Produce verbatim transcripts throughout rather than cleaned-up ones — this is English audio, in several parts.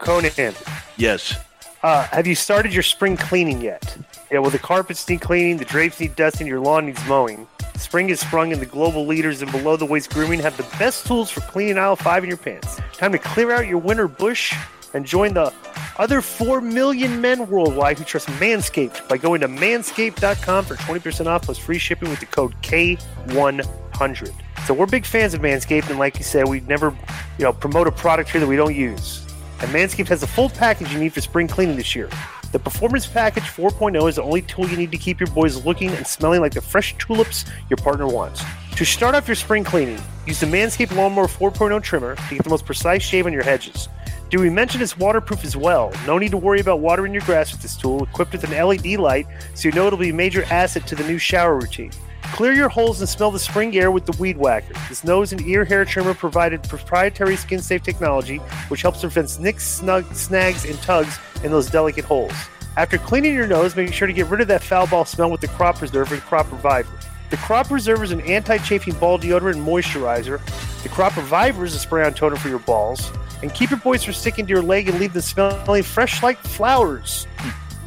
Conan. Yes. Uh, have you started your spring cleaning yet? Yeah, well, the carpets need cleaning, the drapes need dusting, your lawn needs mowing. Spring has sprung, and the global leaders in below-the-waist grooming have the best tools for cleaning aisle five in your pants. Time to clear out your winter bush and join the other four million men worldwide who trust Manscaped by going to manscaped dot com for twenty percent off plus free shipping with the code K one hundred. So we're big fans of Manscaped, and like you said, we'd never, you know, promote a product here that we don't use. And Manscaped has the full package you need for spring cleaning this year. The Performance Package four point oh is the only tool you need to keep your boys looking and smelling like the fresh tulips your partner wants. To start off your spring cleaning, use the Manscaped Lawnmower four point oh trimmer to get the most precise shave on your hedges. Did we mention it's waterproof as well? No need to worry about watering your grass with this tool, equipped with an L E D light, so you know it'll be a major asset to the new shower routine. Clear your holes and smell the spring air with the Weed Whacker. This nose and ear hair trimmer provided proprietary skin-safe technology, which helps prevent nicks, snug, snags, and tugs in those delicate holes. After cleaning your nose, make sure to get rid of that foul ball smell with the Crop Preserver and Crop Reviver. The Crop Preserver is an anti-chafing ball deodorant and moisturizer. The Crop Reviver is a spray-on toner for your balls. And keep your boys from sticking to your leg and leave them smelling fresh like flowers.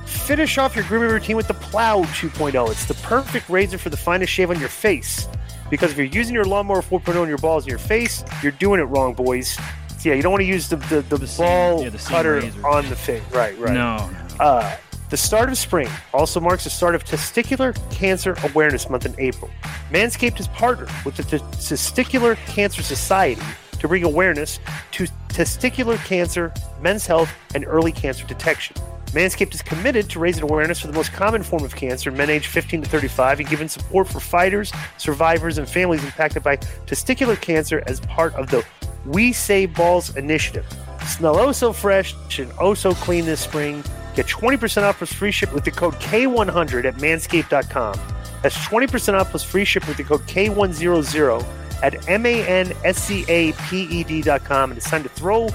Finish off your grooming routine with the Plow two point oh. It's the perfect razor for the finest shave on your face. Because if you're using your lawnmower four point oh on your balls and your face, you're doing it wrong, boys. So yeah, you don't want to use the, the, the, the ball same, yeah, the cutter razor on the face. Right, right. No. no. Uh, the start of spring also marks the start of Testicular Cancer Awareness Month in April. Manscaped has partnered with the T- Testicular Cancer Society to bring awareness to testicular cancer, men's health, and early cancer detection. Manscaped is committed to raising awareness for the most common form of cancer in men aged fifteen to thirty-five and giving support for fighters, survivors, and families impacted by testicular cancer as part of the We Save Balls initiative. Smell oh so fresh and oh so clean this spring. Get twenty percent off plus free ship with the code K one hundred at manscaped dot com. That's twenty percent off plus free ship with the code K one hundred at M A N S C A P E D dot com. And it's time to throw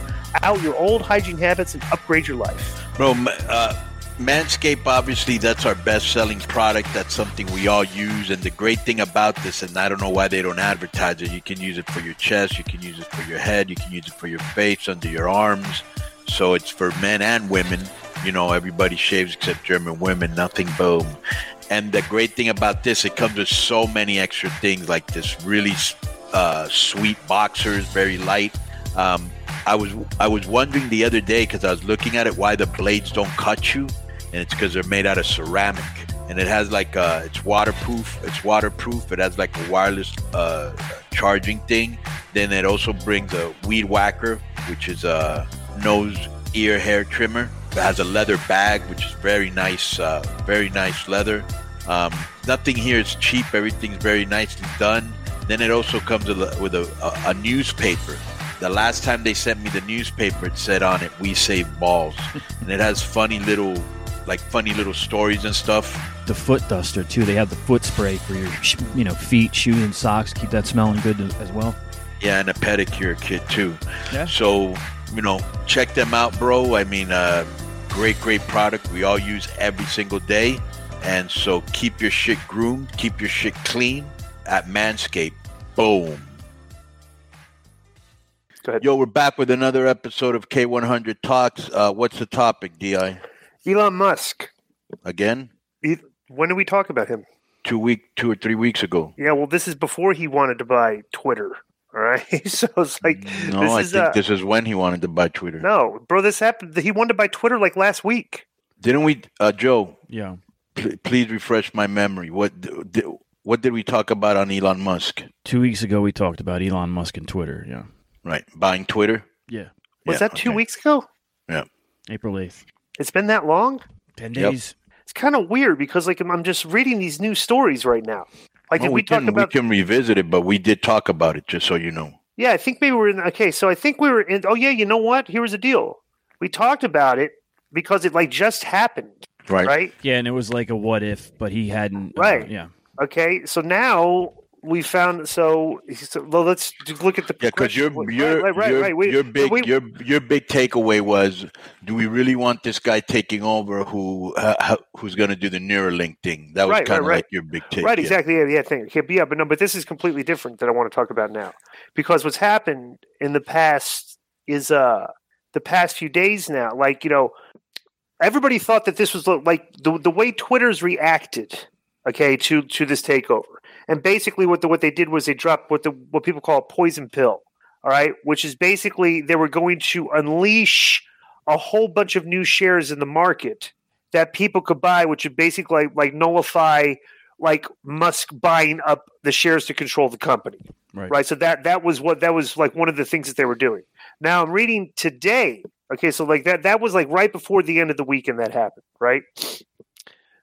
out your old hygiene habits and upgrade your life. Bro, uh, Manscaped, obviously, that's our best-selling product. That's something we all use. And the great thing about this, and I don't know why they don't advertise it, you can use it for your chest, you can use it for your head, you can use it for your face, under your arms. So it's for men and women. You know, everybody shaves except German women, nothing, boom. And the great thing about this, it comes with so many extra things, like this really uh, sweet boxers, very light. Um, I was I was wondering the other day, because I was looking at it, why the blades don't cut you, and it's because they're made out of ceramic, and it has like a, it's waterproof, it's waterproof, it has like a wireless uh, charging thing. Then it also brings a Weed Whacker, which is a nose, ear, hair trimmer. It has a leather bag, which is very nice, uh, very nice leather. Um, nothing here is cheap, everything's very nicely done. Then it also comes with a, with a, a, a newspaper. The last time they sent me the newspaper, it said on it, "We Save Balls," and it has funny little, like funny little stories and stuff. The foot duster too. They have the foot spray for your, you know, feet, shoes, and socks. Keep that smelling good as well. Yeah, and a pedicure kit too. Yeah. So you know, check them out, bro. I mean, uh, great, great product we all use every single day. And so keep your shit groomed, keep your shit clean at Manscaped. Boom. Go ahead. Yo, we're back with another episode of K one hundred Talks. Uh, what's the topic, D I? Elon Musk. Again? When did we talk about him? Two week, two or three weeks ago. Yeah, well, this is before he wanted to buy Twitter. All right, so it's like no. This I is, think uh, this is when he wanted to buy Twitter. No, bro, this happened. He wanted to buy Twitter like last week. Didn't we, uh, Joe? Yeah. P- please refresh my memory. What did, what did we talk about on Elon Musk? Two weeks ago, we talked about Elon Musk and Twitter. Yeah. Right, buying Twitter. Yeah. Was yeah, that two okay. weeks ago? Yeah. April eighth. It's been that long. Ten days. Yep. It's kind of weird because like I'm just reading these news stories right now. Like, well, we, we, can, about, we can revisit it, but we did talk about it, just so you know. Yeah, I think we were in – okay, so I think we were in – oh, yeah, you know what? Here was the deal. We talked about it because it, like, just happened, right? right? Yeah, and it was like a what if, but he hadn't – right. Uh, yeah. Okay, so now we found – so, so well, let's look at the – yeah, because your, your, right, right, right, your, right. We, your, big, we, your, your big takeaway was, do we really want this guy taking over who uh, – who's going to do the Neuralink thing. That was right, kind of right, right. like your big take. Right, yeah. exactly. Yeah, yeah, thing. Yeah, but no, but this is completely different that I want to talk about now. Because what's happened in the past is uh, the past few days now, like, you know, everybody thought that this was like the the way Twitter's reacted, okay, to to this takeover. And basically what the, what they did was they dropped what the what people call a poison pill, all right, which is basically they were going to unleash a whole bunch of new shares in the market that people could buy, which would basically like nullify like Musk buying up the shares to control the company. Right. right. So that that was what that was like one of the things that they were doing. Now I'm reading today. Okay, so like that that was like right before the end of the weekend that happened, right?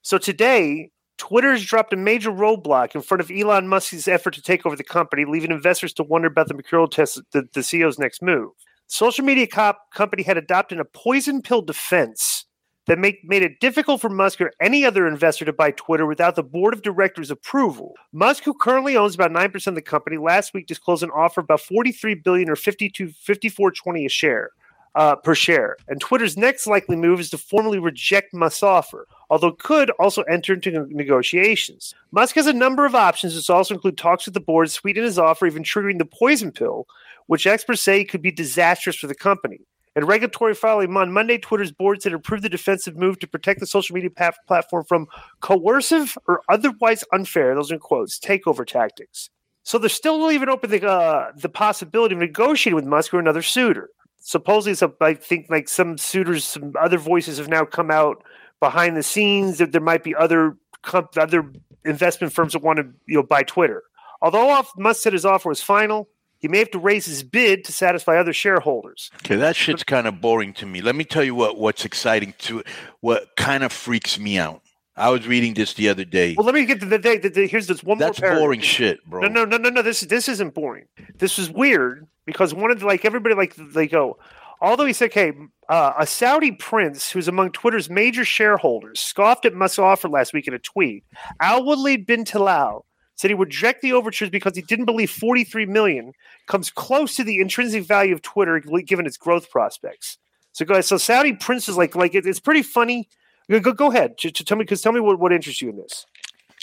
So today, Twitter's dropped a major roadblock in front of Elon Musk's effort to take over the company, leaving investors to wonder about the mercurial test the, the C E O's next move. Social media cop company had adopted a poison pill defense that make, made it difficult for Musk or any other investor to buy Twitter without the board of directors' approval. Musk, who currently owns about nine percent of the company, last week disclosed an offer about forty-three billion dollars or fifty-two, fifty-four twenty a share uh, per share. And Twitter's next likely move is to formally reject Musk's offer, although could also enter into negotiations. Musk has a number of options, which also include talks with the board, sweeten his offer, even triggering the poison pill, which experts say could be disastrous for the company. In regulatory filing on Monday, Twitter's board said it approved the defensive move to protect the social media pa- platform from coercive or otherwise unfair, those are in quotes, takeover tactics. So they're still even open the uh, the possibility of negotiating with Musk or another suitor. Supposedly, some, I think like some suitors, some other voices have now come out behind the scenes that there might be other comp- other investment firms that want to you know buy Twitter. Although Musk said his offer was final, he may have to raise his bid to satisfy other shareholders. Okay, that shit's kind of boring to me. Let me tell you what, what's exciting to what kind of freaks me out. I was reading this the other day. Well, let me get to the day. The, the, here's this one That's more paragraph. That's boring shit, bro. No, no, no, no, no. This this isn't boring. This is weird because one of the, like everybody like they go. Although he said, "Hey, uh, a Saudi prince who's among Twitter's major shareholders scoffed at Musk's offer last week in a tweet. Alwaleed bin Talal said he would reject the overtures because he didn't believe forty-three million dollars comes close to the intrinsic value of Twitter given its growth prospects." So go ahead. So Saudi Prince is like, like it, it's pretty funny. Go, go, go ahead. To, to tell me, because tell me what, what interests you in this.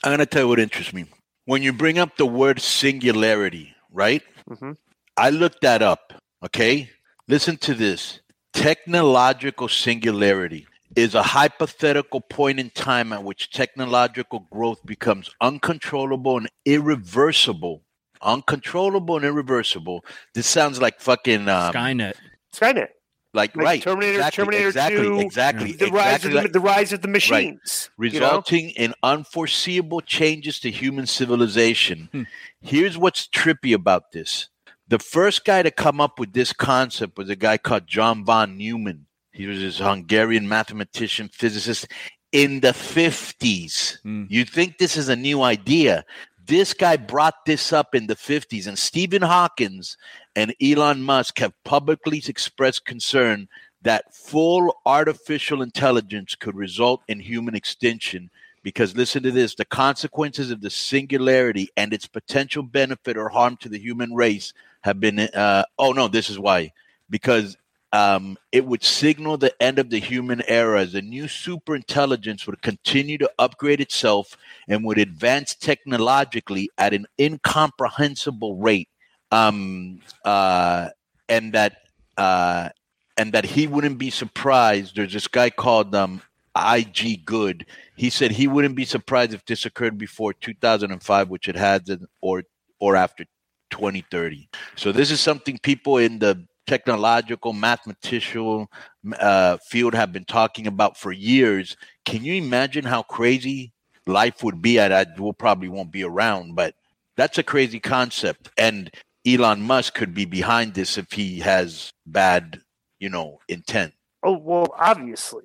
I'm going to tell you what interests me. When you bring up the word singularity, right? Mm-hmm. I looked that up, okay? Listen to this. Technological singularity is a hypothetical point in time at which technological growth becomes uncontrollable and irreversible. Uncontrollable and irreversible. This sounds like fucking um, Skynet. Skynet. Like, like right. Terminator, exactly, Terminator exactly, two. Exactly. The, exactly rise of the, like, the rise of the machines. Right. Resulting you know? in unforeseeable changes to human civilization. Hmm. Here's what's trippy about this. The first guy to come up with this concept was a guy called John von Neumann. He was this Hungarian mathematician, physicist in the fifties. Mm. You think this is a new idea. This guy brought this up in the fifties. And Stephen Hawking and Elon Musk have publicly expressed concern that full artificial intelligence could result in human extinction. Because listen to this, the consequences of the singularity and its potential benefit or harm to the human race have been, uh, oh no, this is why. Because Um, it would signal the end of the human era as a new superintelligence would continue to upgrade itself and would advance technologically at an incomprehensible rate, um, uh, and that uh, and that he wouldn't be surprised. There's this guy called um, I J Good. He said he wouldn't be surprised if this occurred before two thousand five, which it hasn't, or or after twenty thirty. So this is something people in the technological, mathematical uh, field have been talking about for years. Can you imagine how crazy life would be? I, I will probably won't be around, but that's a crazy concept. And Elon Musk could be behind this if he has bad, you know, intent. Oh, well, obviously.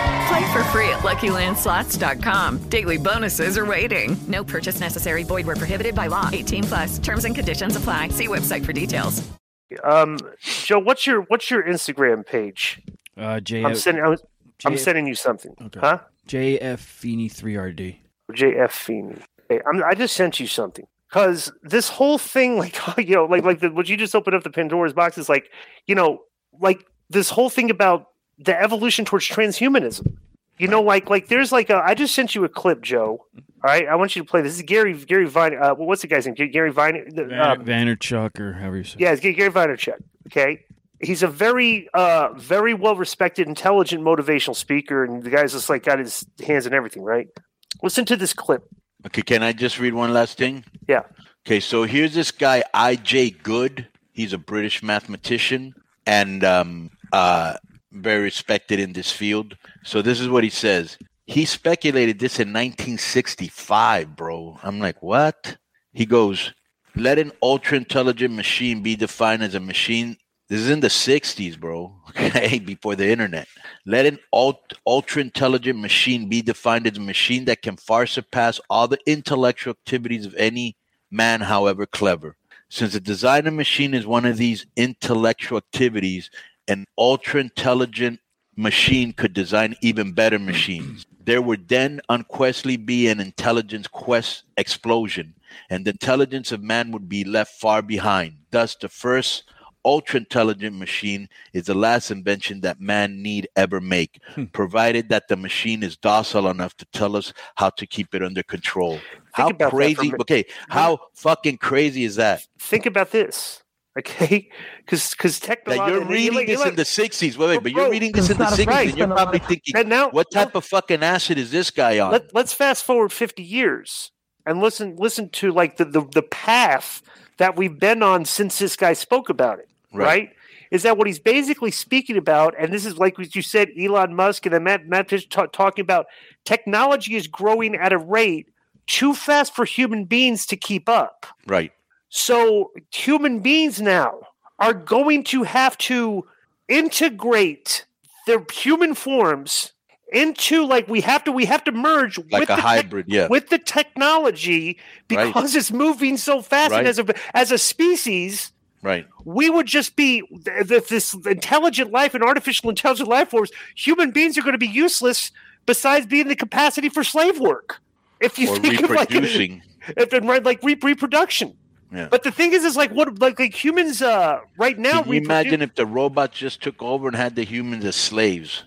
Play for free at Lucky Land Slots dot com. Daily bonuses are waiting. No purchase necessary. Void where prohibited by law. eighteen plus. Terms and conditions apply. See website for details. Um, Joe, what's your what's your Instagram page? Uh, J F. I'm sending. I'm, J F, I'm sending you something. Okay. Huh? J F Feeney three R D. J F Feeney. Hey, I'm, I just sent you something. Because this whole thing, like you know, like like the, what you just opened up the Pandora's box is like, you know, like this whole thing about the evolution towards transhumanism. You know, like, like there's like a, I just sent you a clip, Joe. All right. I want you to play this. This is Gary, Gary Vine. Uh, what's the guy's name? Gary Vine. Uh, Vaynerchuk or however you say it. Yeah, it's Gary Vaynerchuk. Okay. He's a very, uh, very well-respected, intelligent, motivational speaker. And the guy's just like got his hands in everything, right? Listen to this clip. Okay. Can I just read one last thing? Yeah. Okay. So here's this guy, I J Good. He's a British mathematician and, um, uh, very respected in this field. So this is what he says. He speculated this in nineteen sixty-five, bro. I'm like, what? He goes, let an ultra-intelligent machine be defined as a machine. This is in the sixties, bro, okay, before the internet. Let an ult- ultra-intelligent machine be defined as a machine that can far surpass all the intellectual activities of any man, however clever. Since the design of a machine is one of these intellectual activities, an ultra-intelligent machine could design even better machines. There would then unquestionably be an intelligence quest explosion, and the intelligence of man would be left far behind. Thus, the first ultra-intelligent machine is the last invention that man need ever make, hmm. provided that the machine is docile enough to tell us how to keep it under control. Think how crazy, okay, how fucking crazy is that? Think about this. Okay, because because technology. You're reading like, this like, in the sixties. Wait, wait, but, but you're bro, reading this in the sixties, right, and you're probably thinking, and now, "What type now, of fucking acid is this guy on?" Let, let's fast forward fifty years and listen listen to like the, the, the path that we've been on since this guy spoke about it. Right. right? Is that what he's basically speaking about? And this is like what you said, Elon Musk and then Matt Matt t- talking about technology is growing at a rate too fast for human beings to keep up. Right. So human beings now are going to have to integrate their human forms into like we have to we have to merge like with a the hybrid, te- yeah. with the technology because right. it's moving so fast right. and as a as a species, right? We would just be th- this intelligent life and artificial intelligent life forms. Human beings are going to be useless besides being the capacity for slave work. If you or think reproducing. Of like and right, like re- reproduction. Yeah. But the thing is, is like what, like, like humans uh, right now. Can you imagine if the robots just took over and had the humans as slaves?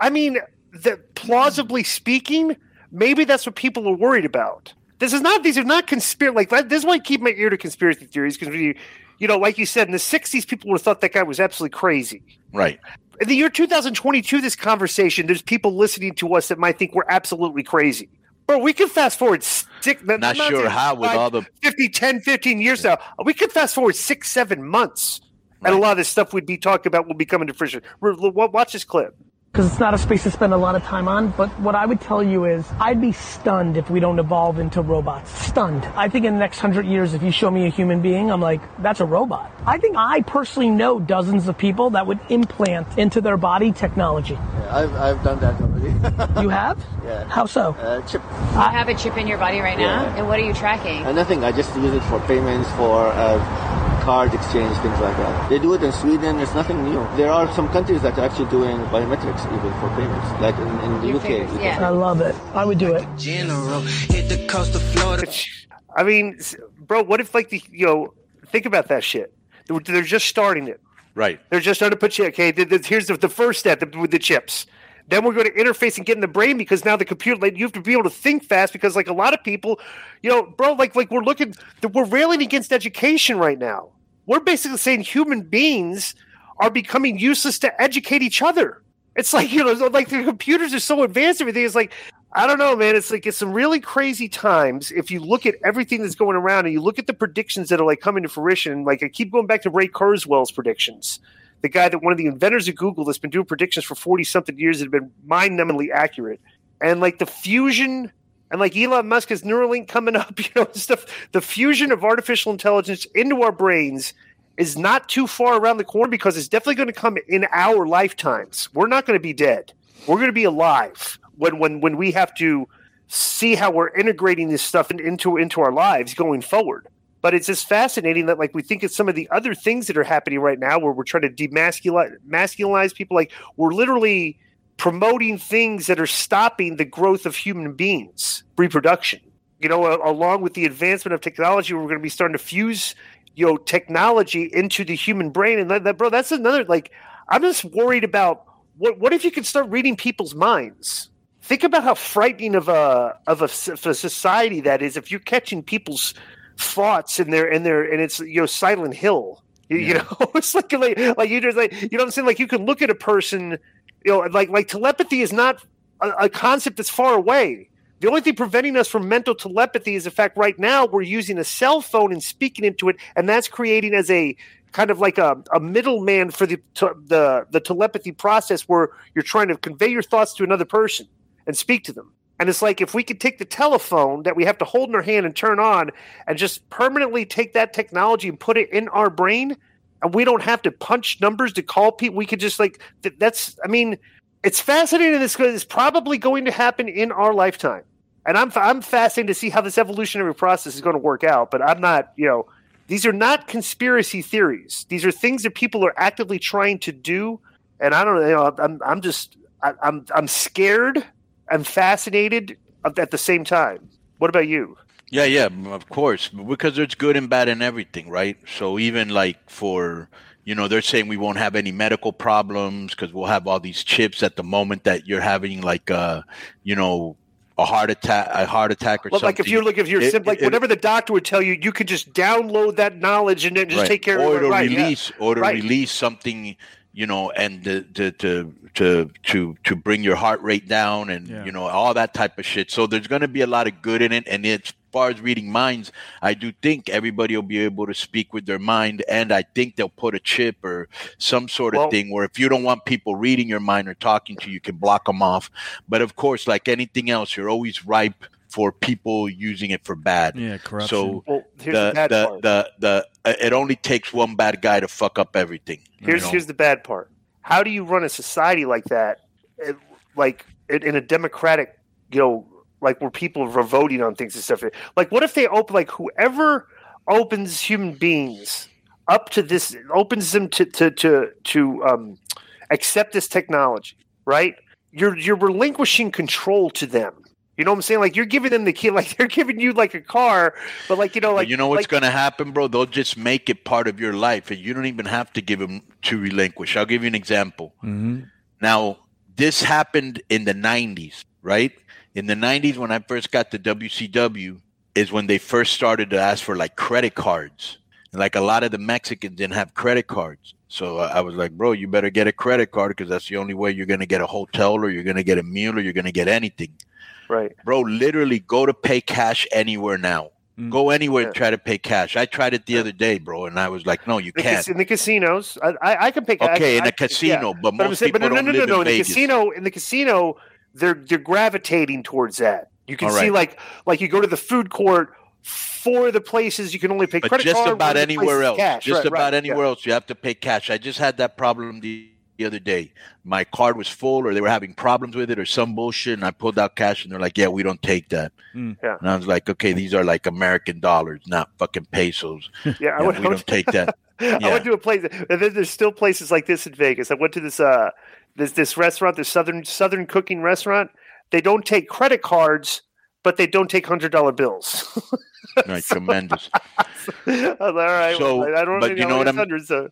I mean, the, plausibly speaking, maybe that's what people are worried about. This is not; these are not conspiracy. Like this is why I keep my ear to conspiracy theories, because you, you know, like you said, in the sixties, people would have thought that guy was absolutely crazy. Right. In the year two thousand twenty-two, this conversation, there's people listening to us that might think we're absolutely crazy. Bro, we could fast forward six, not, not sure how with all the fifty, ten, fifteen years now. We could fast forward six, seven months, right, and a lot of this stuff we'd be talking about will be coming to fruition. Watch this clip. Because it's not a space to spend a lot of time on, but what I would tell you is I'd be stunned if we don't evolve into robots. Stunned. I think in the next hundred years, if you show me a human being, I'm like, that's a robot. I think I personally know dozens of people that would implant into their body technology. Yeah, I've I've done that already. You have? Yeah. How so? Uh, chip. I have a chip in your body right now, yeah. And what are you tracking? Uh, nothing. I just use it for payments, for... Uh, card exchange, things like that. They do it in Sweden. It's nothing new. There are some countries that are actually doing biometrics even for payments, like in, in the U K. Yeah. I love it. I would do it. General, hit the coast of Florida. I mean, bro, what if like the, you know, think about that shit. They're, they're just starting it. Right. They're just starting to put shit. Okay, here's the, the first step with the chips. Then we're going to interface and get in the brain, because now the computer, like, you have to be able to think fast, because like a lot of people, you know, bro, like like we're looking, we're railing against education right now. We're basically saying human beings are becoming useless to educate each other. It's like, you know, like the computers are so advanced, everything. It's like, I don't know, man. It's like it's some really crazy times if you look at everything that's going around and you look at the predictions that are like coming to fruition. Like I keep going back to Ray Kurzweil's predictions. The guy that one of the inventors of Google that's been doing predictions for forty-something years that have been mind-numbingly accurate. And like the fusion and like Elon Musk has Neuralink coming up, you know, stuff. The fusion of artificial intelligence into our brains is not too far around the corner, because it's definitely going to come in our lifetimes. We're not going to be dead. We're going to be alive when when when we have to see how we're integrating this stuff in, into into our lives going forward. But it's just fascinating that, like, we think it's some of the other things that are happening right now where we're trying to demasculinize people. Like, we're literally promoting things that are stopping the growth of human beings, reproduction. You know, a- along with the advancement of technology, we're going to be starting to fuse, you know, technology into the human brain. And, that, that, bro, that's another, like, I'm just worried about what what if you could start reading people's minds? Think about how frightening of a, of a, of a society that is if you're catching people's thoughts in there, and there, and it's, you know, Silent Hill. You, yeah. you know, it's like, like like you just like you know what I'm saying. Like you can look at a person, you know, like like telepathy is not a, a concept that's far away. The only thing preventing us from mental telepathy is the fact right now we're using a cell phone and speaking into it, and that's creating as a kind of like a, a middleman for the te- the the telepathy process, where you're trying to convey your thoughts to another person and speak to them. And it's like if we could take the telephone that we have to hold in our hand and turn on and just permanently take that technology and put it in our brain, and we don't have to punch numbers to call people. We could just like – that's – I mean, it's fascinating. This is probably going to happen in our lifetime. And I'm I'm fascinated to see how this evolutionary process is going to work out. But I'm not – you know, these are not conspiracy theories. These are things that people are actively trying to do. And I don't you know. I'm, I'm just – I'm I'm scared – I'm fascinated at the same time. What about you? Yeah, yeah, of course. Because there's good and bad in everything, right? So even like for, you know, they're saying we won't have any medical problems because we'll have all these chips at the moment that you're having like, a, you know, a heart attack, a heart attack or well, something. Like if you look, if you're it, sim- like it, whatever it, the doctor would tell you, you could just download that knowledge and then just right. take care or of it. Or right. release, yeah. or to right. release something. You know, and to to to to to bring your heart rate down, and yeah. you know all that type of shit. So there's going to be a lot of good in it. And as far as reading minds, I do think everybody will be able to speak with their mind, and I think they'll put a chip or some sort of well, thing where if you don't want people reading your mind or talking to you, you can block them off. But of course, like anything else, you're always ripe for people using it for bad. Yeah, corruption. So well, here's the, the, bad the, part. the the the it only takes one bad guy to fuck up everything. Here's you know? here's the bad part. How do you run a society like that, it, like it, in a democratic, you know, like where people are voting on things and stuff? Like, what if they open, like whoever opens human beings up to this, opens them to to to to um, accept this technology, right? You're you're relinquishing control to them. You know what I'm saying? Like, you're giving them the key, like they're giving you like a car, but like, you know, like, you know what's like, going to happen, bro? They'll just make it part of your life and you don't even have to give them to relinquish. I'll give you an example. Mm-hmm. Now, this happened in the nineties, right? In the nineties, when I first got to W C W is when they first started to ask for like credit cards. And like a lot of the Mexicans didn't have credit cards. So I was like, bro, you better get a credit card because that's the only way you're going to get a hotel or you're going to get a meal or you're going to get anything. Right, bro. Literally, go to pay cash anywhere now. Mm. Go anywhere yeah. and try to pay cash. I tried it the yeah. other day, bro, and I was like, "No, you the can't." Ca- in the casinos, I, I, I can pay cash. Okay, I, in a casino, yeah. but most but saying, people but no, don't no, no, live no, in, in Vegas. The casino, in the casino, they're they're gravitating towards that. You can right. see, like, like you go to the food court for the places you can only pay but credit just card. About anywhere else, cash. Just right, about right, anywhere yeah. else, you have to pay cash. I just had that problem. The- The other day, my card was full or they were having problems with it or some bullshit. And I pulled out cash and they're like, yeah, we don't take that. Mm. Yeah. And I was like, okay, these are like American dollars, not fucking pesos. Yeah, yeah I would, we I would, don't take that. Yeah. I went to a place. And then there's still places like this in Vegas. I went to this uh, this this restaurant, this Southern Southern cooking restaurant. They don't take credit cards, but they don't take one hundred dollar bills. Right, so, tremendous. I was like, all right, so, well, I don't but you know what I'm saying? So.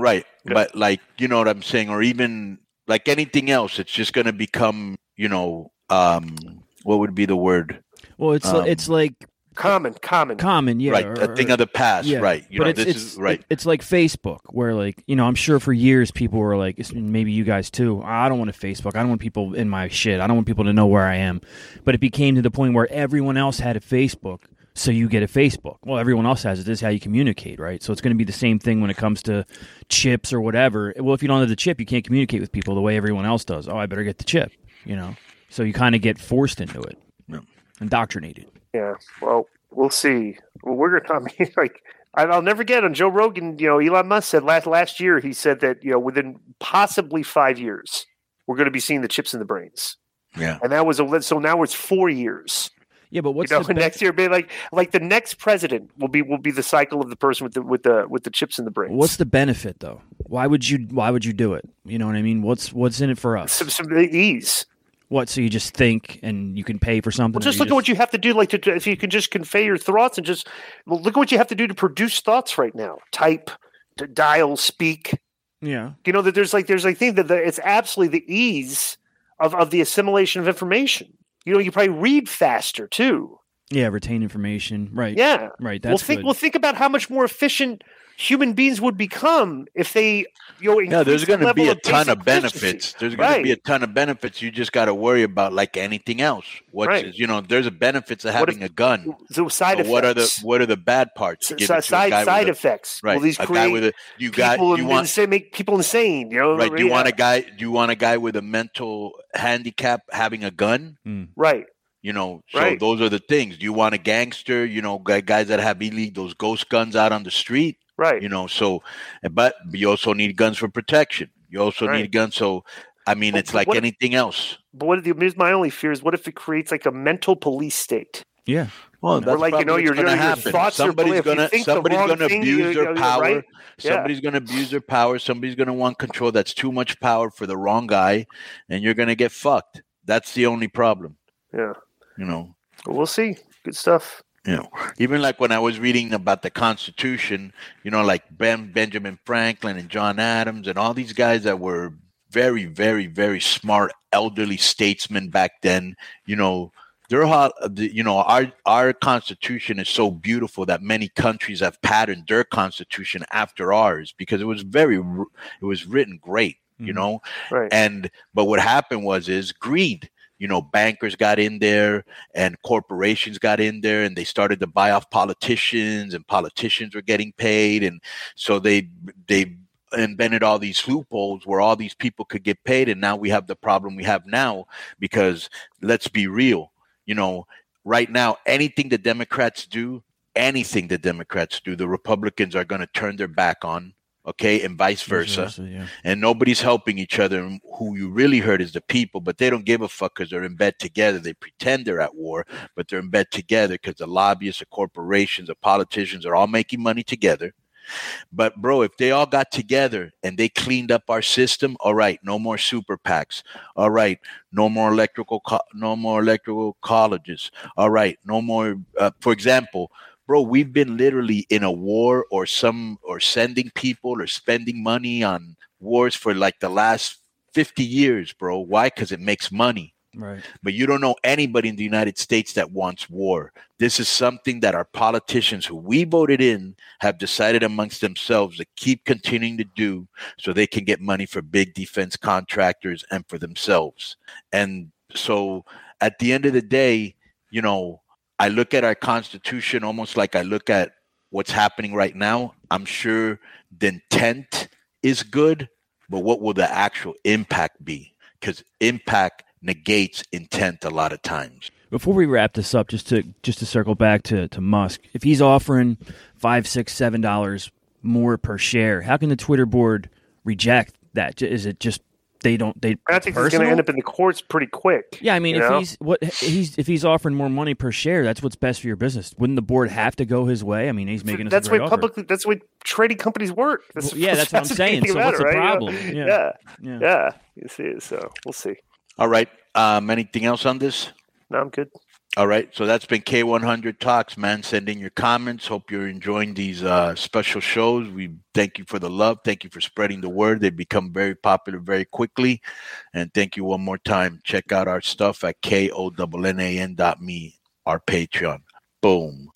Right. Okay. But like, you know what I'm saying? Or even like anything else, it's just going to become, you know, um, what would be the word? Well, it's um, like, it's like common, common, common. Yeah. Right. Or, a thing or, of the past. Yeah. Right. You but know, it's, this it's, is right. It's like Facebook where like, you know, I'm sure for years people were like, maybe you guys too. I don't want to Facebook. I don't want people in my shit. I don't want people to know where I am. But it became to the point where everyone else had a Facebook. So you get a Facebook. Well, everyone else has it. This is how you communicate, right? So it's going to be the same thing when it comes to chips or whatever. Well, if you don't have the chip, you can't communicate with people the way everyone else does. Oh, I better get the chip, you know? So you kind of get forced into it, yeah. indoctrinated. Yeah, well, we'll see. Well, we're going to, I mean, like, I'll never get on Joe Rogan, you know, Elon Musk said last last year, he said that, you know, within possibly five years, we're going to be seeing the chips in the brains. Yeah. And that was, a, so now it's four years. Yeah, but what's you know, the next year? Be like, like the next president will be will be the cycle of the person with the with the with the chips in the brain. What's the benefit though? Why would you Why would you do it? You know what I mean? What's What's in it for us? Some, some ease. What? So you just think and you can pay for something? Well, just look just... at what you have to do. Like to, if you can just convey your thoughts and just well, look at what you have to do to produce thoughts right now. Type, to dial, speak. Yeah, you know that there's like there's like thing that the, it's absolutely the ease of of the assimilation of information. You know, you probably read faster too. Yeah, retain information. Right. Yeah. Right. That's well, think, good. Well, think about how much more efficient human beings would become if they, you know, yeah, there's going to be a ton of benefits. There's going right. to be a ton of benefits. You just got to worry about like anything else. What's, right. you know, there's a benefits of having if, a gun. So side so effects. What are the, what are the bad parts? So, so side side effects. A, right. Will these create a, you got, people you want, insane, make people insane? You know, right. Do you yeah. want a guy, do you want a guy with a mental handicap having a gun? Mm. Right. You know, so right. those are the things. Do you want a gangster? You know, guys that have illegal those ghost guns out on the street. Right. You know, so, but you also need guns for protection. You also right. need guns. So, I mean, but it's like what, anything else. But what the, my only fear is, what if it creates like a mental police state? Yeah. Well, that's or like, you know, your, gonna your thoughts somebody's are going to somebody's going to abuse their power. Right? Yeah. Somebody's going to abuse their power. Somebody's going to want control. That's too much power for the wrong guy. And you're going to get fucked. That's the only problem. Yeah. You know, well, we'll see. Good stuff. You know, even like when I was reading about the Constitution, you know, like Ben Benjamin Franklin and John Adams and all these guys that were very, very, very smart elderly statesmen back then. You know, they're how you know our our Constitution is so beautiful that many countries have patterned their Constitution after ours because it was very it was written great. You mm-hmm. know, right. and but what happened was is greed. You know, bankers got in there and corporations got in there and they started to buy off politicians and politicians were getting paid. And so they they invented all these loopholes where all these people could get paid. And now we have the problem we have now, because let's be real. You know, right now, anything the Democrats do, anything the Democrats do, the Republicans are going to turn their back on. Okay, and vice versa, versa yeah. and nobody's helping each other. And who you really hurt is the people, but they don't give a fuck because they're in bed together. They pretend they're at war, but they're in bed together because the lobbyists, the corporations, the politicians are all making money together. But, bro, if they all got together and they cleaned up our system, all right, no more super PACs. All right, no more electrical, co- no more electrical colleges. All right, no more. Uh, for example, bro, we've been literally in a war or some or sending people or spending money on wars for like the last fifty years, bro. Why? Because it makes money. Right. But you don't know anybody in the United States that wants war. This is something that our politicians who we voted in have decided amongst themselves to keep continuing to do so they can get money for big defense contractors and for themselves. And so at the end of the day, you know, I look at our Constitution almost like I look at what's happening right now. I'm sure the intent is good, but what will the actual impact be? Because impact negates intent a lot of times. Before we wrap this up, just to just to circle back to, to Musk, if he's offering five, six, seven dollars more per share, how can the Twitter board reject that? Is it just they don't? They I think he's going to end up in the courts pretty quick. Yeah, I mean, if know? he's what he's if he's offering more money per share, that's what's best for your business. Wouldn't the board have to go his way? I mean, he's making so that's why publicly that's why trading companies work. That's, well, yeah, that's, that's what I'm saying. So what's the right? problem? You know? yeah. Yeah. yeah, yeah, you see. So we'll see. All right. Um, anything else on this? No, I'm good. All right. So that's been K one hundred Talks, man. Send in your comments. Hope you're enjoying these uh, special shows. We thank you for the love. Thank you for spreading the word. They become very popular very quickly. And thank you one more time. Check out our stuff at K O N N A N dot me, our Patreon. Boom.